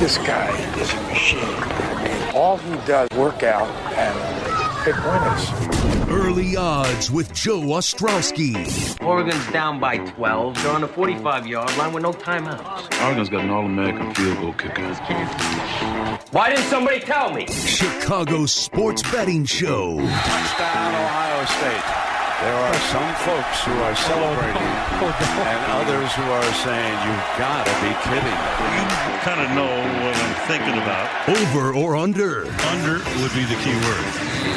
This guy is a machine. All he does is work out and pick winners. Early odds with Joe Ostrowski. Oregon's down by 12. They're on the 45-yard line with no timeouts. Oregon's got an All-American field goal kicker. Why didn't somebody tell me? Chicago sports betting show. Touchdown, Ohio State. There are some folks who are celebrating and others who are saying, you've got to be kidding. You kind of know what I'm thinking about. Over or under? Under would be the key word.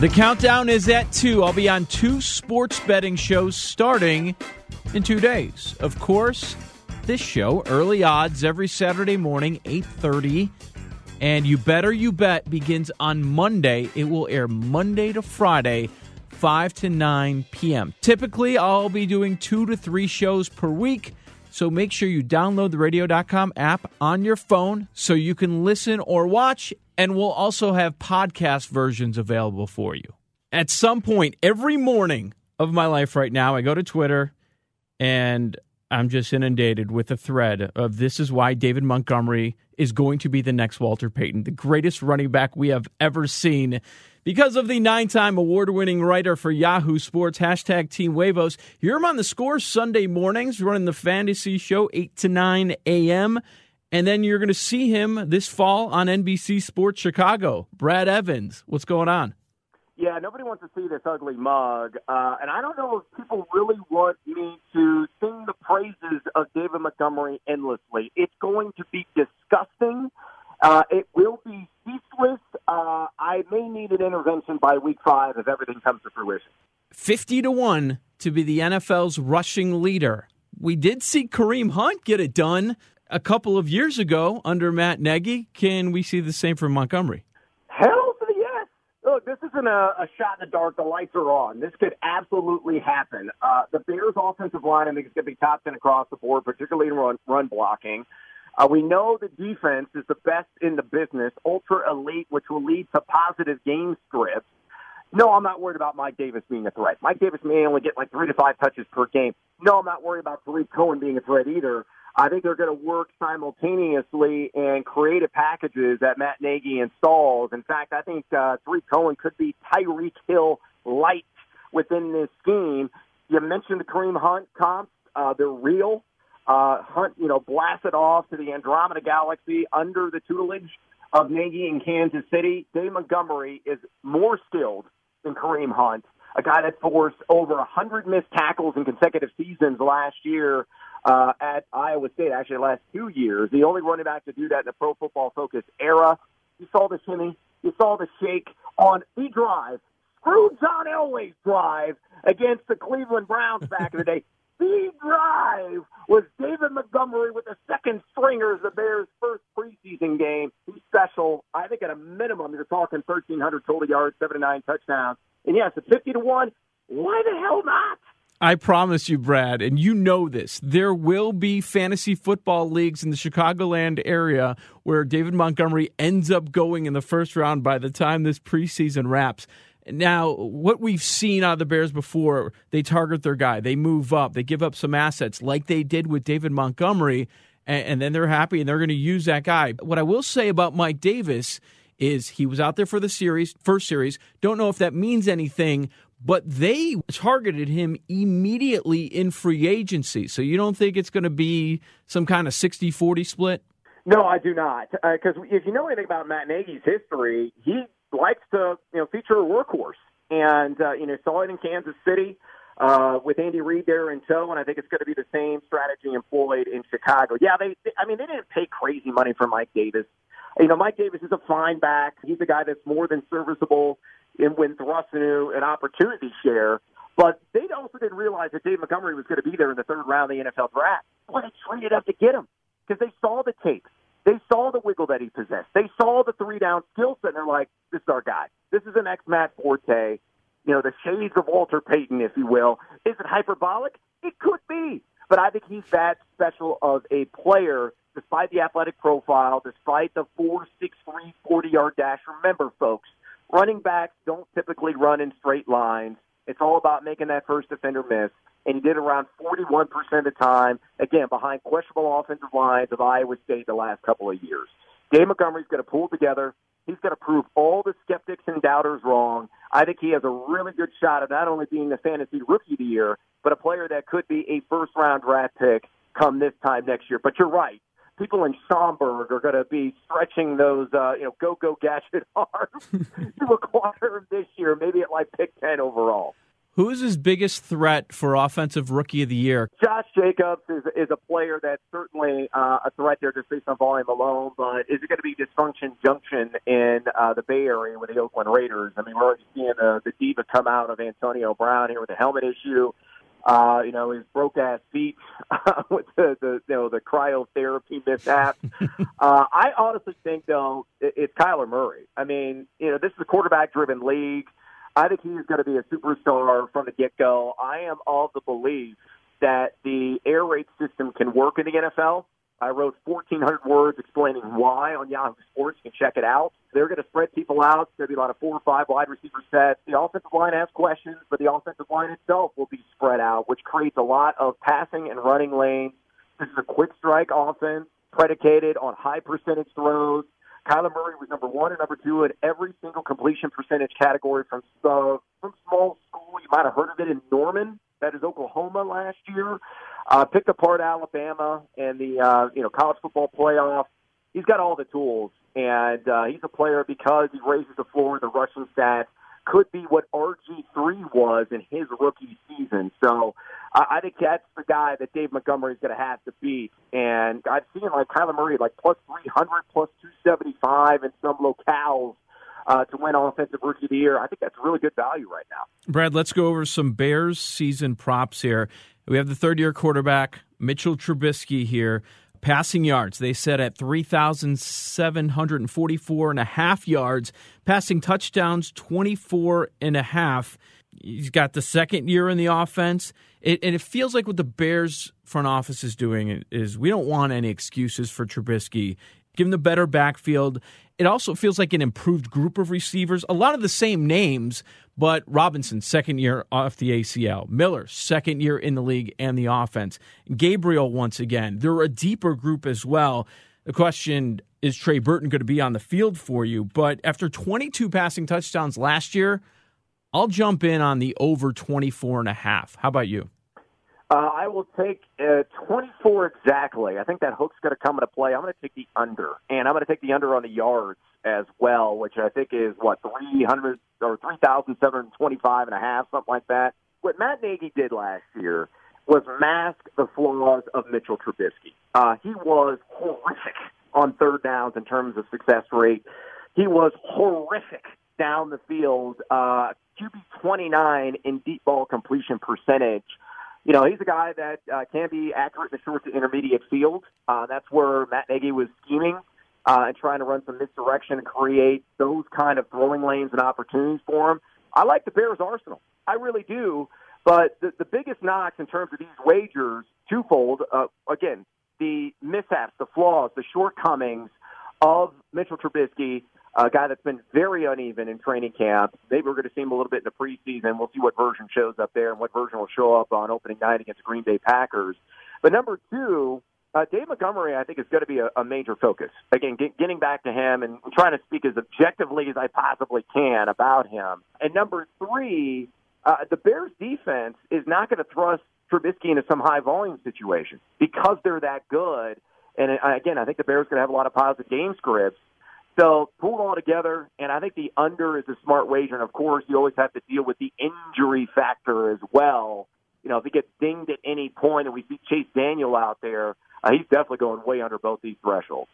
The countdown is at 2. I'll be on 2 sports betting shows starting in 2 days. Of course, this show, Early Odds, every Saturday morning, 8:30. And You Better You Bet begins on Monday. It will air Monday to Friday, 5 to 9 p.m. Typically, I'll be doing 2 to 3 shows per week. So make sure you download the radio.com app on your phone so you can listen or watch. And we'll also have podcast versions available for you. At some point, every morning of my life right now, I go to Twitter, and I'm just inundated with a thread of this is why David Montgomery is going to be the next Walter Payton, the greatest running back we have ever seen. Because of the 9-time award-winning writer for Yahoo Sports, hashtag Team Huevos. Hear him on The Score Sunday mornings, running the fantasy show 8 to 9 a.m., and then you're going to see him this fall on NBC Sports Chicago. Brad Evans, what's going on? Yeah, nobody wants to see this ugly mug. And I don't know if people really want me to sing the praises of David Montgomery endlessly. It's going to be disgusting. It will be ceaseless. I may need an intervention by week 5 if everything comes to fruition. 50-1 to be the NFL's rushing leader. We did see Kareem Hunt get it done a couple of years ago under Matt Nagy. Can we see the same from Montgomery? Hell to the yes. Look, this isn't a shot in the dark. The lights are on. This could absolutely happen. The Bears' offensive line, I think, is going to be top 10 across the board, particularly in run blocking. We know the defense is the best in the business, ultra elite, which will lead to positive game scripts. No, I'm not worried about Mike Davis being a threat. Mike Davis may only get like 3 to 5 touches per game. No, I'm not worried about Tarik Cohen being a threat either. I think they're going to work simultaneously and creative packages that Matt Nagy installs. In fact, I think Tarik Cohen could be Tyreek Hill light within this scheme. You mentioned the Kareem Hunt comps. They're real. Hunt, blasted off to the Andromeda Galaxy under the tutelage of Nagy in Kansas City. Dave Montgomery is more skilled than Kareem Hunt, a guy that forced over 100 missed tackles in consecutive seasons last year. At Iowa State, actually the last 2 years, the only running back to do that in the Pro Football Focus era. You saw the shimmy, you saw the shake on the drive. Screw John Elway's drive against the Cleveland Browns back in the day. The drive was David Montgomery with the second stringers, the Bears' first preseason game. He's special. I think at a minimum, you're talking 1,300 total yards, 7 to 9 touchdowns. And yes, at 50-1, why the hell not? I promise you, Brad, and you know this, there will be fantasy football leagues in the Chicagoland area where David Montgomery ends up going in the first round by the time this preseason wraps. Now, what we've seen out of the Bears before, they target their guy, they move up, they give up some assets like they did with David Montgomery, and then they're happy and they're going to use that guy. What I will say about Mike Davis is he was out there for the series, first series. Don't know if that means anything, but they targeted him immediately in free agency. So you don't think it's going to be some kind of 60-40 split? No, I do not. Because if you know anything about Matt Nagy's history, he likes to, feature a workhorse. And, saw it in Kansas City with Andy Reid there in tow, and I think it's going to be the same strategy employed in Chicago. Yeah, they didn't pay crazy money for Mike Davis. Mike Davis is a fine back. He's a guy that's more than serviceable in when thrust into an opportunity share. But they also didn't realize that David Montgomery was going to be there in the third round of the NFL draft. Well, they traded up to get him because they saw the tape. They saw the wiggle that he possessed. They saw the three-down skill set, and they're like, this is our guy. This is an ex-Matt Forte, the shades of Walter Payton, if you will. Is it hyperbolic? It could be. But I think he's that special of a player, despite the athletic profile, despite the 4.63 40-yard dash. Remember, folks, running backs don't typically run in straight lines. It's all about making that first defender miss. And he did around 41% of the time, again, behind questionable offensive lines of Iowa State the last couple of years. Dave Montgomery's going to pull together. He's going to prove all the skeptics and doubters wrong. I think he has a really good shot of not only being the fantasy rookie of the year, but a player that could be a first-round draft pick come this time next year. But you're right. People in Schaumburg are going to be stretching those, go gadget arms to acquire him this year, maybe at like pick 10 overall. Who is his biggest threat for offensive rookie of the year? Josh Jacobs is a player that's certainly a threat there just based on volume alone, but is it going to be dysfunction junction in the Bay Area with the Oakland Raiders? I mean, we're already seeing the diva come out of Antonio Brown here with the helmet issue. His broke-ass feet with the cryotherapy mishap. I honestly think, though, it's Kyler Murray. I mean, this is a quarterback-driven league. I think he is going to be a superstar from the get-go. I am of the belief that the air raid system can work in the NFL. I wrote 1,400 words explaining why on Yahoo Sports. You can check it out. They're going to spread people out. There'll be about a 4 or 5 wide receiver sets. The offensive line has questions, but the offensive line itself will be spread out, which creates a lot of passing and running lanes. This is a quick strike offense predicated on high percentage throws. Kyler Murray was number 1 and number 2 in every single completion percentage category from small school. You might have heard of it in Norman. That is Oklahoma last year. Picked apart Alabama and the college football playoff. He's got all the tools, and he's a player because he raises the floor in the rushing stats. Could be what RG3 was in his rookie season. So I think that's the guy that Dave Montgomery is going to have to beat. And I've seen Kyler Murray plus 300, plus 275 in some locales. To win Offensive Rookie of the Year. I think that's really good value right now. Brad, let's go over some Bears season props here. We have the third-year quarterback, Mitchell Trubisky here. Passing yards, they set at 3,744.5 yards. Passing touchdowns, 24.5. He's got the second year in the offense. And it feels like what the Bears front office is doing is we don't want any excuses for Trubisky. Give him the better backfield. It also feels like an improved group of receivers. A lot of the same names, but Robinson, second year off the ACL. Miller, second year in the league and the offense. Gabriel, once again. They're a deeper group as well. The question, is Trey Burton going to be on the field for you? But after 22 passing touchdowns last year, I'll jump in on the over 24.5. How about you? I will take 24 exactly. I think that hook's going to come into play. I'm going to take the under, and I'm going to take the under on the yards as well, which I think is, 300 or 3,725.5, something like that. What Matt Nagy did last year was mask the flaws of Mitchell Trubisky. He was horrific on third downs in terms of success rate. He was horrific down the field, QB 29 in deep ball completion percentage. He's a guy that can be accurate in the short to intermediate field. That's where Matt Nagy was scheming and trying to run some misdirection and create those kind of throwing lanes and opportunities for him. I like the Bears' arsenal. I really do. But the biggest knocks in terms of these wagers, twofold, again, the mishaps, the flaws, the shortcomings of Mitchell Trubisky, a guy that's been very uneven in training camp. Maybe we're going to see him a little bit in the preseason. We'll see what version shows up there and what version will show up on opening night against the Green Bay Packers. But number 2, Dave Montgomery, I think, is going to be a major focus. Again, getting back to him and trying to speak as objectively as I possibly can about him. And number 3, the Bears defense is not going to thrust Trubisky into some high-volume situation because they're that good. And, again, I think the Bears are going to have a lot of positive game scripts. So pull it all together, and I think the under is a smart wager. And, of course, you always have to deal with the injury factor as well. You know, if he gets dinged at any point and we see Chase Daniel out there, he's definitely going way under both these thresholds.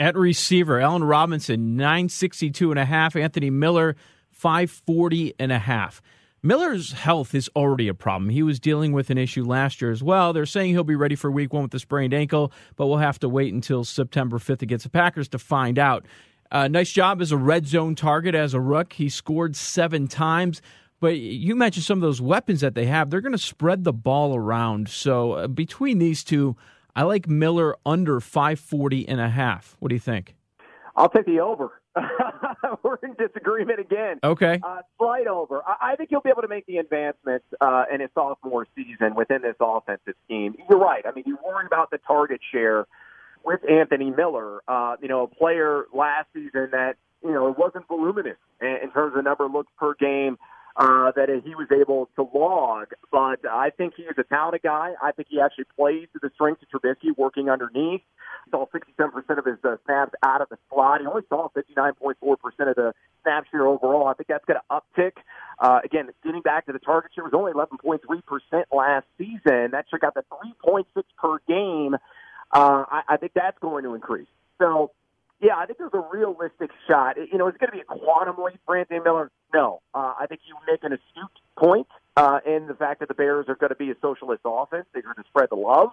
At receiver, Allen Robinson, 962.5. Anthony Miller, 540.5. Miller's health is already a problem. He was dealing with an issue last year as well. They're saying he'll be ready for week one with the sprained ankle, but we'll have to wait until September 5th against the Packers to find out. Nice job as a red zone target as a rook. He scored 7 times. But you mentioned some of those weapons that they have. They're going to spread the ball around. So between these two, I like Miller under 540.5. What do you think? I'll take the over. We're in disagreement again. Okay. Slight over. I think he'll be able to make the advancements in his sophomore season within this offensive scheme. You're right. I mean, you worry about the target share with Anthony Miller, a player last season that, it wasn't voluminous in terms of number of looks per game that he was able to log. But I think he is a talented guy. I think he actually plays to the strengths of Trubisky working underneath. Saw 67% of his snaps out of the slot. He only saw 59.4% of the snaps here overall. I think that's going to uptick. Again, getting back to the target share was only 11.3% last season. That took out the 3.6 per game. I think that's going to increase. So, yeah, I think there's a realistic shot. Is it going to be a quantum leap for Anthony Miller? No. I think you make an astute point in the fact that the Bears are going to be a socialist offense. They're going to spread the love.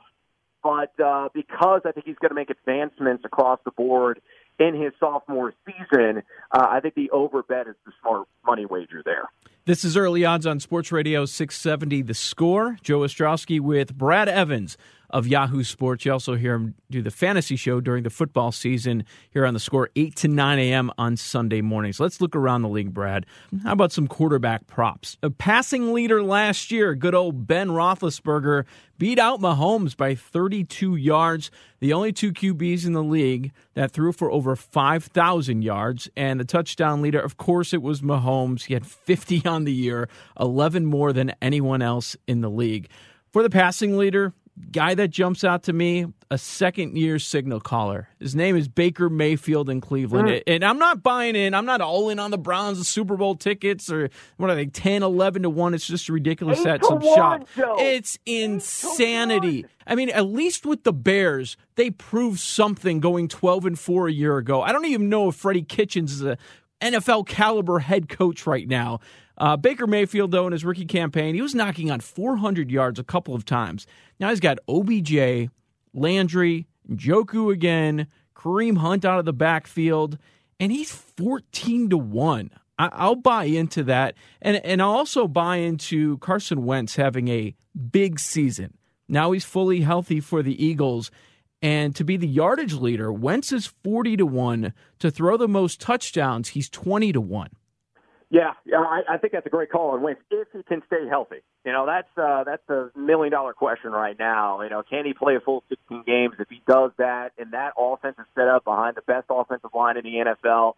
But because I think he's going to make advancements across the board in his sophomore season, I think the over bet is the smart money wager there. This is Early Odds on Sports Radio 670 The Score. Joe Ostrowski with Brad Evans of Yahoo Sports. You also hear him do the fantasy show during the football season here on The Score, 8 to 9 a.m. on Sunday mornings. Let's look around the league, Brad. How about some quarterback props? A passing leader last year, good old Ben Roethlisberger, beat out Mahomes by 32 yards. The only two QBs in the league that threw for over 5,000 yards. And the touchdown leader, of course, it was Mahomes. He had 50 on the year, 11 more than anyone else in the league. For the passing leader, guy that jumps out to me, a second-year signal caller. His name is Baker Mayfield in Cleveland. Mm. And I'm not buying in. I'm not all in on the Browns, the Super Bowl tickets, or what are they, 10, 11 to 1. It's just ridiculous at some shot. It's insanity. I mean, at least with the Bears, they proved something going 12-4 a year ago. I don't even know if Freddie Kitchens is a NFL-caliber head coach right now. Baker Mayfield, though, in his rookie campaign, he was knocking on 400 yards a couple of times. Now he's got OBJ, Landry, Njoku again, Kareem Hunt out of the backfield, and he's 14-1. I'll buy into that, and I'll also buy into Carson Wentz having a big season. Now he's fully healthy for the Eagles, and to be the yardage leader, Wentz is 40-1. To throw the most touchdowns, he's 20-1. Yeah, I think that's a great call on Wentz if he can stay healthy. That's a million-dollar question right now. Can he play a full 16 games? If he does that, and that offense is set up behind the best offensive line in the NFL,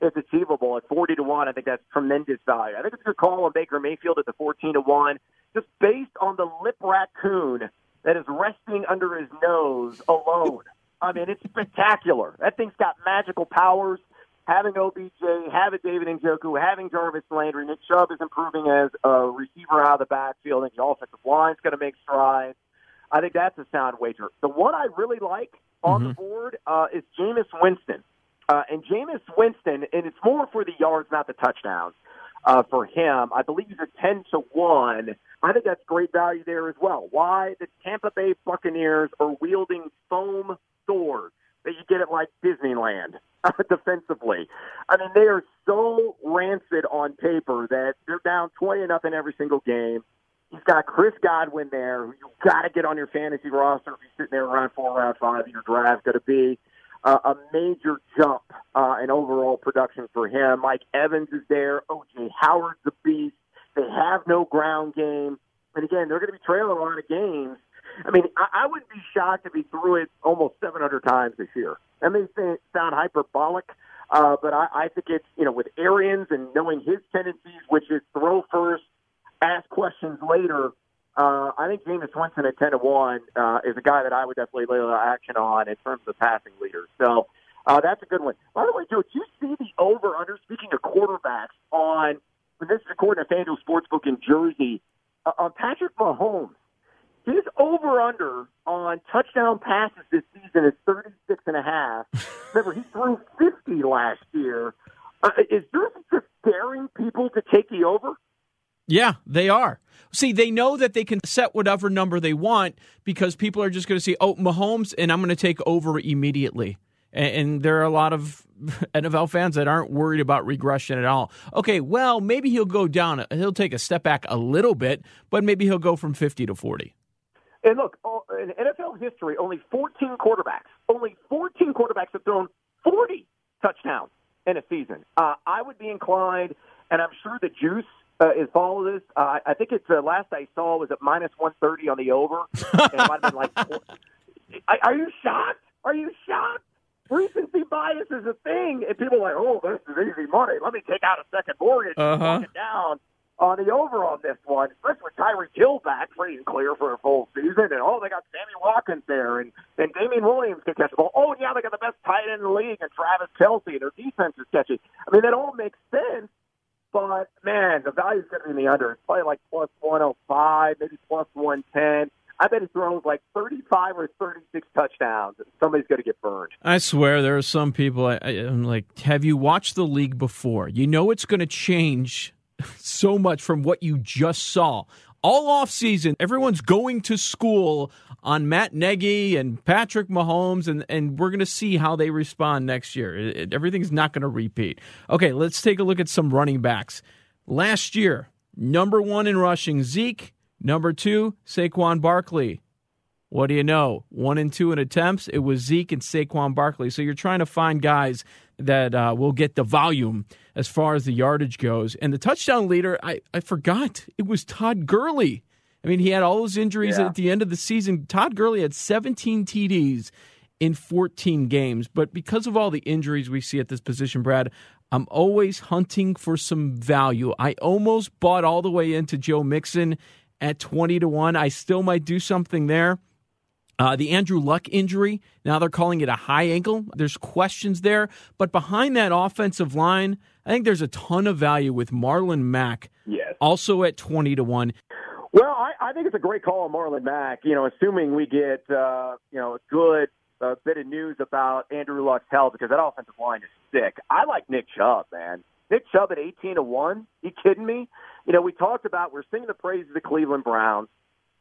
it's achievable. At 40-1, I think that's tremendous value. I think it's a good call on Baker Mayfield at the 14-1, just based on the lip raccoon that is resting under his nose alone. I mean, it's spectacular. That thing's got magical powers. Having OBJ, having David Njoku, having Jarvis Landry, Nick Chubb is improving as a receiver out of the backfield, and the offensive line's going to make strides. I think that's a sound wager. The one I really like on the board is Jameis Winston. And Jameis Winston, and it's more for the yards, not the touchdowns for him. I believe he's a 10-1. I think that's great value there as well. Why? The Tampa Bay Buccaneers are wielding foam swords that you get at, like, Disneyland. Defensively, I mean, they are so rancid on paper that they're down 20-0 every single game. He's got Chris Godwin there, who you've got to get on your fantasy roster if you're sitting there around 4, round 5 in your draft. Going to be a major jump in overall production for him. Mike Evans is there. O.J. Howard's the beast. They have no ground game. And again, they're going to be trailing a lot of games. I mean, I wouldn't be shocked if he threw it almost 700 times this year. That may sound hyperbolic, but I think it's, with Arians and knowing his tendencies, which is throw first, ask questions later, I think Jameis Winston at 10-1 is a guy that I would definitely lay action on in terms of passing leader. So That's a good one. By the way, Joe, did you see the over-under, speaking of quarterbacks, on, and this is according to FanDuel Sportsbook in Jersey, on Patrick Mahomes? His over-under on touchdown passes this season is 36.5. Remember, he threw 50 last year. Is Jersey just daring people to take the over? Yeah, they are. See, they know that they can set whatever number they want because people are just going to see, oh, Mahomes, and I'm going to take over immediately. And there are a lot of NFL fans that aren't worried about regression at all. Okay, well, maybe he'll go down. He'll take a step back a little bit, but maybe he'll go from 50 to 40. And look, in NFL history, only 14 quarterbacks have thrown 40 touchdowns in a season. I would be inclined, and I'm sure the juice is follow this. I think it's last I saw was at minus 130 on the over. And it might have been like, are you shocked? Are you shocked? Recency bias is a thing, and people are like, oh, this is easy money. Let me take out a second mortgage and knock it down on the over on this one, especially with Tyreek Hill back free and clear for a full season. And, oh, they got Sammy Watkins there, and Damien Williams can catch the ball. Oh, yeah, they got the best tight end in the league, and Travis Kelce, their defense is catching. I mean, that all makes sense, but, man, the value's going to be in the under. It's probably like plus 105, maybe plus 110. I bet he throws like 35 or 36 touchdowns. Somebody's going to get burned. I swear there are some people, I'm like, have you watched the league before? You know it's going to change so much from what you just saw. All offseason, everyone's going to school on Matt Nagy and Patrick Mahomes, and we're going to see how they respond next year. Everything's not going to repeat. Okay, let's take a look at some running backs. Last year, number one in rushing, Zeke. Number two, Saquon Barkley. What do you know? 1 and 2 in attempts. It was Zeke and Saquon Barkley. So you're trying to find guys that will get the volume as far as the yardage goes. And the touchdown leader, I forgot, it was Todd Gurley. I mean, he had all those injuries at the end of the season. Todd Gurley had 17 TDs in 14 games. But because of all the injuries we see at this position, Brad, I'm always hunting for some value. I almost bought all the way into Joe Mixon at 20-1, I still might do something there. The Andrew Luck injury, now they're calling it a high ankle. There's questions there. But behind that offensive line, I think there's a ton of value with Marlon Mack, also at 20-1. Well, I think it's a great call on Marlon Mack, assuming we get a good bit of news about Andrew Luck's health, because that offensive line is sick. I like Nick Chubb, man. Nick Chubb at 18-1? You kidding me? We talked about we're singing the praises of the Cleveland Browns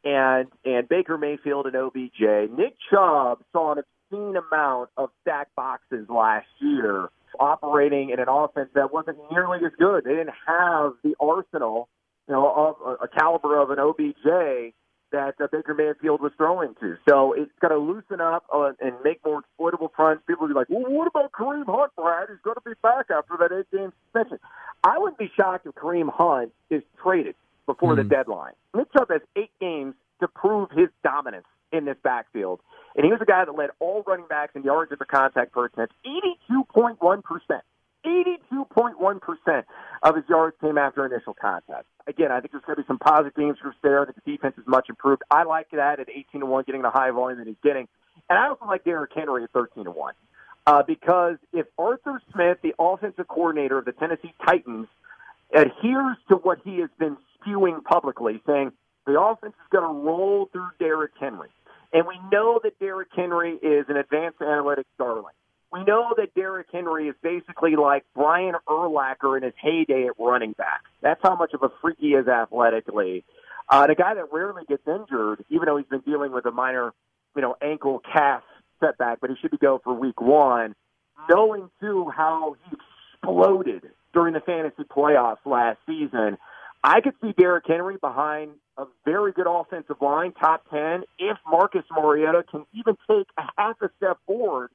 and Baker Mayfield and OBJ. Nick Chubb saw an obscene amount of sack boxes last year, operating in an offense that wasn't nearly as good. They didn't have the arsenal, of a caliber of an OBJ that Baker Mayfield was throwing to. So it's got to loosen up and make more exploitable fronts. People will be like, well, what about Kareem Hunt, Brad? He's going to be back after that 8-game suspension. I wouldn't be shocked if Kareem Hunt is traded before the deadline. Nick Chubb has 8 games to prove his dominance in this backfield. And he was a guy that led all running backs in yards after contact per attempt. 82.1%. 82.1% of his yards came after initial contact. Again, I think there's going to be some positive games for there. I think the defense is much improved. I like that at 18-1, getting the high volume that he's getting. And I also like Derrick Henry at 13-1 because if Arthur Smith, the offensive coordinator of the Tennessee Titans, adheres to what he has been spewing publicly, saying the offense is going to roll through Derrick Henry. And we know that Derrick Henry is an advanced analytics darling. We know that Derrick Henry is basically like Brian Urlacher in his heyday at running back. That's how much of a freak he is athletically. The guy that rarely gets injured, even though he's been dealing with a minor, ankle calf setback, but he should be go for week 1, knowing, too, how he exploded during the fantasy playoffs last season. I could see Derrick Henry behind a very good offensive line, top 10, if Marcus Mariota can even take a half a step forward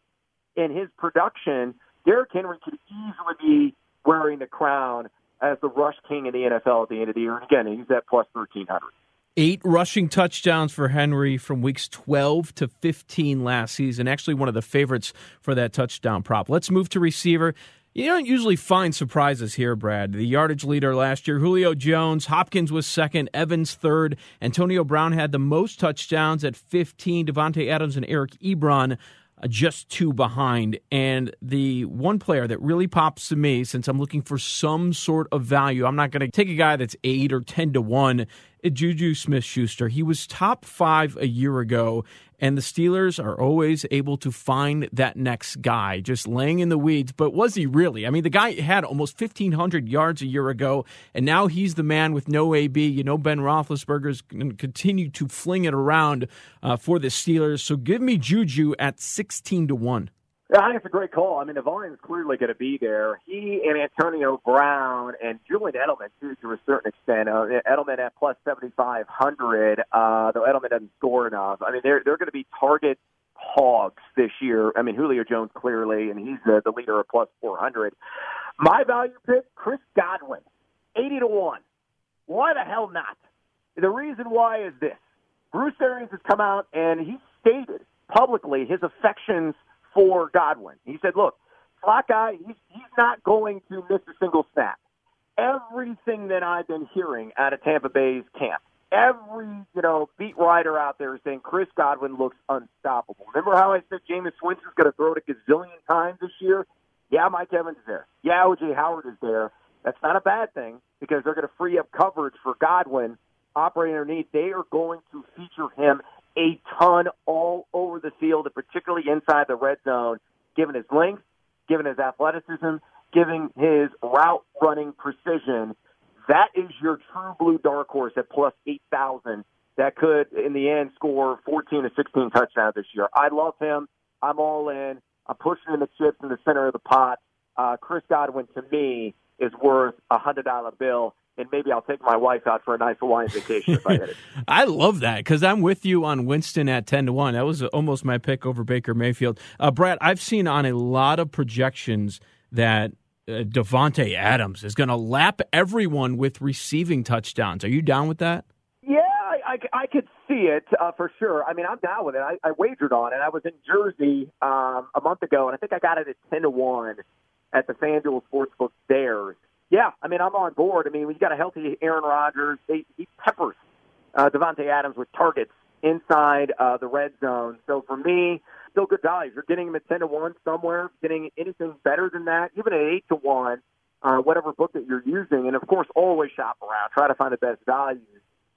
in his production. Derrick Henry could easily be wearing the crown as the rush king in the NFL at the end of the year. And again, he's at plus 1,300. 8 rushing touchdowns for Henry from weeks 12 to 15 last season. Actually, one of the favorites for that touchdown prop. Let's move to receiver. You don't usually find surprises here, Brad. The yardage leader last year, Julio Jones. Hopkins was second, Evans third. Antonio Brown had the most touchdowns at 15. Devontae Adams and Eric Ebron just two behind. And the one player that really pops to me, since I'm looking for some sort of value, I'm not going to take a guy that's 8 or 10 to 1, Juju Smith-Schuster. He was top 5 a year ago, and the Steelers are always able to find that next guy, just laying in the weeds. But was he really? I mean, the guy had almost 1,500 yards a year ago, and now he's the man with no AB. You know, Ben Roethlisberger's going to continue to fling it around for the Steelers. So give me Juju at 16 to 1. Yeah, I think it's a great call. I mean, the volume's clearly going to be there. He and Antonio Brown and Julian Edelman, too, to a certain extent. Edelman at plus 7,500, though Edelman doesn't score enough. I mean, they're going to be target hogs this year. I mean, Julio Jones clearly, and he's the leader at plus 400. My value pick, Chris Godwin, 80 to 1. Why the hell not? The reason why is this. Bruce Arians has come out, and he stated publicly his affections for Godwin. He said, look, slot guy, he's not going to miss a single snap. Everything that I've been hearing out of Tampa Bay's camp, every, beat writer out there is saying Chris Godwin looks unstoppable. Remember how I said Jameis Winston's going to throw it a gazillion times this year? Yeah, Mike Evans is there. Yeah, O.J. Howard is there. That's not a bad thing because they're going to free up coverage for Godwin operating underneath. They are going to feature him a ton all over the field, and particularly inside the red zone, given his length, given his athleticism, given his route-running precision. That is your true blue dark horse at plus 8,000 that could, in the end, score 14 to 16 touchdowns this year. I love him. I'm all in. I'm pushing in the chips in the center of the pot. Chris Godwin, to me, is worth a $100 bill. And maybe I'll take my wife out for a nice Hawaiian vacation if I hit it. I love that because I'm with you on Winston at 10 to 1. That was almost my pick over Baker Mayfield. Brad, I've seen on a lot of projections that Devontae Adams is going to lap everyone with receiving touchdowns. Are you down with that? Yeah, I could see it for sure. I mean, I'm down with it. I wagered on it. I was in Jersey a month ago, and I think I got it at 10 to 1 at the FanDuel Sportsbook there. Yeah, I mean, I'm on board. I mean, we've got a healthy Aaron Rodgers. He peppers Devontae Adams with targets inside the red zone. So for me, still good values. You're getting him at 10 to 1 somewhere, getting anything better than that, even at 8 to 1, whatever book that you're using. And, of course, always shop around, try to find the best values.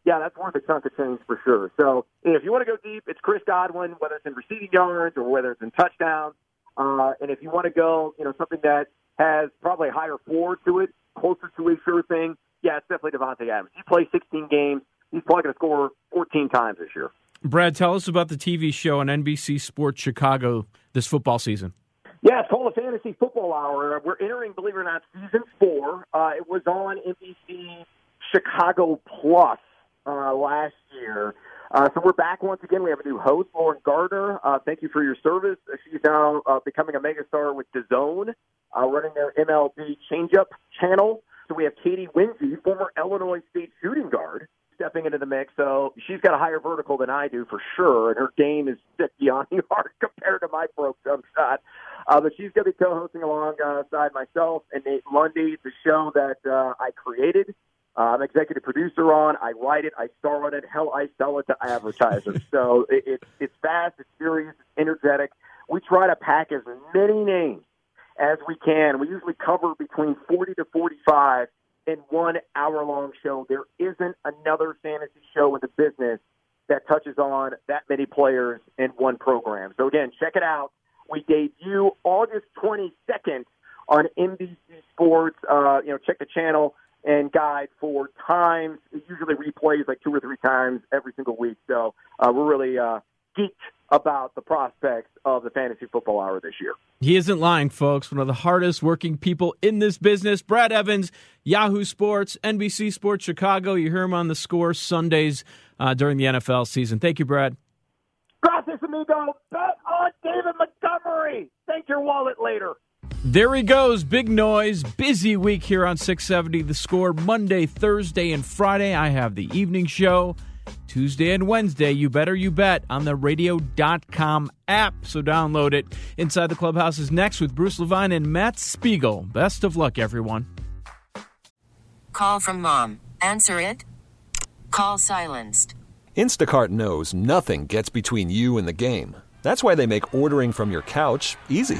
Yeah, that's worth a chunk of change for sure. So if you want to go deep, it's Chris Godwin, whether it's in receiving yards or whether it's in touchdowns. And if you want to go, something that has probably a higher floor to it, closer to a sure thing, yeah, it's definitely Devontae Adams. He plays 16 games. He's probably going to score 14 times this year. Brad, tell us about the TV show on NBC Sports Chicago this football season. Yeah, it's called the Fantasy Football Hour. We're entering, believe it or not, Season 4. It was on NBC Chicago Plus last year. So we're back once again. We have a new host, Lauren Gardner. Thank you for your service. She's now becoming a megastar with DAZN. Running their MLB Changeup channel. So we have Katie Winsey, former Illinois State shooting guard, stepping into the mix. So she's got a higher vertical than I do for sure, and her game is sick beyond the arc compared to my broke jump shot. But she's going to be co-hosting alongside myself and Nate Lundy, the show that I created. I'm executive producer on. I write it. I star on it. Hell, I sell it to advertisers. So it's fast. It's serious. It's energetic. We try to pack as many names as we can. We usually cover between 40 to 45 in 1 hour-long show. There isn't another fantasy show in the business that touches on that many players in one program. So, again, check it out. We debut August 22nd on NBC Sports. Check the channel and guide for times. It usually replays like 2 or 3 times every single week. So we're really geeked about the prospects of the Fantasy Football Hour this year. He isn't lying, folks. One of the hardest working people in this business. Brad Evans, Yahoo Sports, NBC Sports Chicago. You hear him on The Score Sundays during the NFL season. Thank you, Brad. Gracias, amigo. Bet on David Montgomery. Thank your wallet later. There he goes. Big noise. Busy week here on 670 The Score. Monday, Thursday, and Friday, I have the evening show. Tuesday and Wednesday, You Better You Bet on the radio.com app, so download it. Inside the Clubhouse is next with Bruce Levine and Matt Spiegel. Best of luck, everyone. Call from mom. Answer it. Call silenced. Instacart knows nothing gets between you and the game. That's why they make ordering from your couch easy.